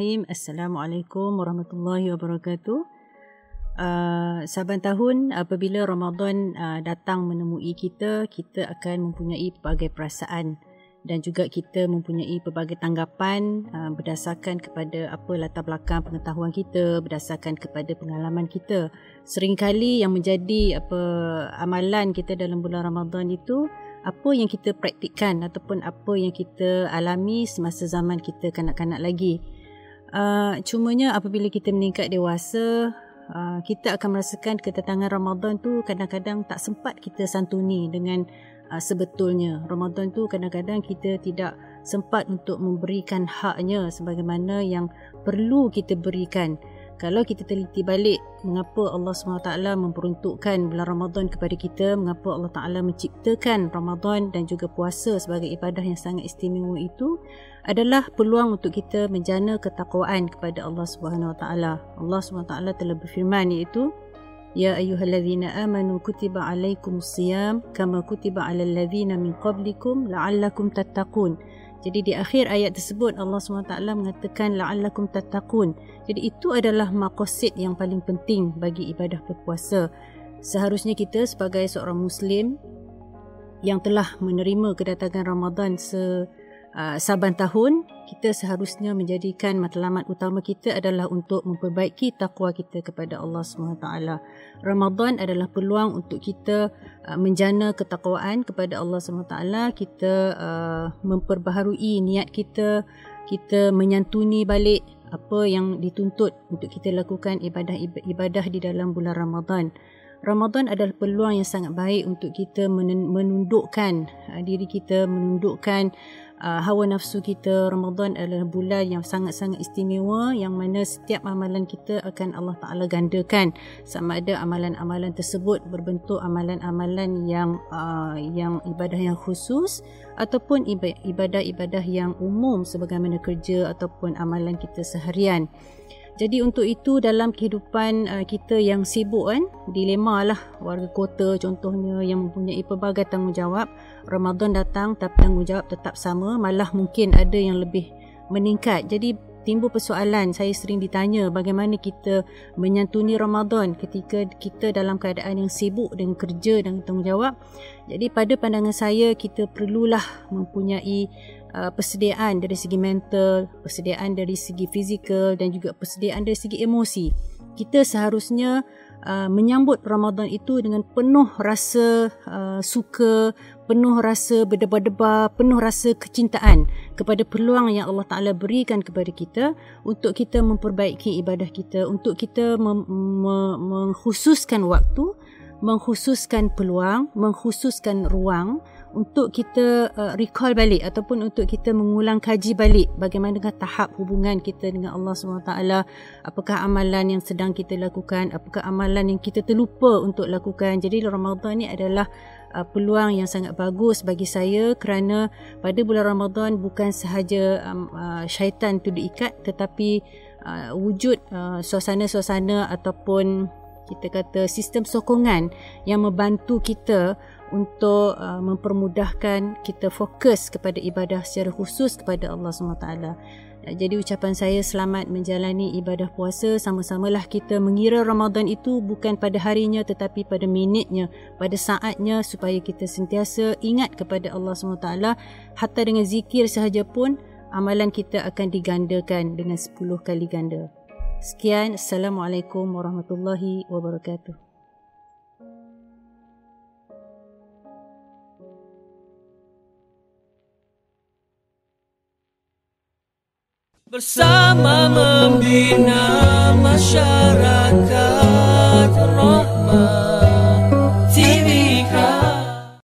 Bismillahirrahmanirrahim. Assalamualaikum warahmatullahi wabarakatuh. Saban tahun apabila Ramadan datang menemui kita, kita akan mempunyai pelbagai perasaan dan juga kita mempunyai pelbagai tanggapan berdasarkan kepada apa latar belakang pengetahuan kita, berdasarkan kepada pengalaman kita. Seringkali yang menjadi apa amalan kita dalam bulan Ramadan itu apa yang kita praktikkan ataupun apa yang kita alami semasa zaman kita kanak-kanak lagi. Cumanya apabila kita meningkat dewasa, kita akan merasakan kedatangan Ramadan tu kadang-kadang tak sempat kita santuni dengan sebetulnya. Ramadan tu kadang-kadang kita tidak sempat untuk memberikan haknya sebagaimana yang perlu kita berikan. Kalau kita teliti balik mengapa Allah SWT memperuntukkan bulan Ramadan kepada kita, mengapa Allah Ta'ala menciptakan Ramadan dan juga puasa sebagai ibadah yang sangat istimewa itu adalah peluang untuk kita menjana ketakwaan kepada Allah SWT. Allah SWT telah berfirman iaitu, Ya ayyuhallazina amanu kutiba alaikumus siyam kama kutiba alal ladzina min qablikum la'allakum tattaqun. Jadi di akhir ayat tersebut Allah SWT mengatakan la'allakum tattaqun. Jadi itu adalah maqasid yang paling penting bagi ibadah berpuasa. Seharusnya kita sebagai seorang Muslim yang telah menerima kedatangan Ramadan saban tahun, kita seharusnya menjadikan matlamat utama kita adalah untuk memperbaiki takwa kita kepada Allah SWT. Ramadan adalah peluang untuk kita menjana ketakwaan kepada Allah SWT, kita memperbaharui niat kita, kita menyantuni balik apa yang dituntut untuk kita lakukan ibadah-ibadah di dalam bulan Ramadan. Ramadan adalah peluang yang sangat baik untuk kita menundukkan diri kita, menundukkan hawa nafsu kita. Ramadan adalah bulan yang sangat-sangat istimewa yang mana setiap amalan kita akan Allah Ta'ala gandakan. Sama ada amalan-amalan tersebut berbentuk amalan-amalan yang ibadah yang khusus ataupun ibadah-ibadah yang umum sebagaimana kerja ataupun amalan kita seharian. Jadi untuk itu dalam kehidupan kita yang sibuk kan, dilema lah warga kota contohnya yang mempunyai pelbagai tanggungjawab. Ramadan datang tapi tanggungjawab tetap sama, malah mungkin ada yang lebih meningkat. Jadi timbul persoalan, saya sering ditanya bagaimana kita menyantuni Ramadan ketika kita dalam keadaan yang sibuk dengan kerja dan tanggungjawab. Jadi pada pandangan saya, kita perlulah mempunyai persediaan dari segi mental, persediaan dari segi fizikal dan juga persediaan dari segi emosi. Kita seharusnya menyambut Ramadan itu dengan penuh rasa suka, penuh rasa berdebar-debar, penuh rasa kecintaan kepada peluang yang Allah Ta'ala berikan kepada kita untuk kita memperbaiki ibadah kita, untuk kita mengkhususkan waktu, mengkhususkan peluang, mengkhususkan ruang untuk kita recall balik ataupun untuk kita mengulang kaji balik bagaimana dengan tahap hubungan kita dengan Allah SWT. Apakah amalan yang sedang kita lakukan, apakah amalan yang kita terlupa untuk lakukan. Jadi Ramadan ni adalah peluang yang sangat bagus bagi saya kerana pada bulan Ramadan bukan sahaja syaitan itu diikat, tetapi wujud suasana-suasana ataupun kita kata sistem sokongan yang membantu kita untuk mempermudahkan kita fokus kepada ibadah secara khusus kepada Allah SWT. Jadi ucapan saya, selamat menjalani ibadah puasa. Sama-samalah kita mengira Ramadan itu bukan pada harinya tetapi pada minitnya, pada saatnya, supaya kita sentiasa ingat kepada Allah SWT. Hatta dengan zikir sahaja pun amalan kita akan digandakan dengan 10 kali ganda. Sekian, Assalamualaikum warahmatullahi wabarakatuh. Bersama membina masyarakat.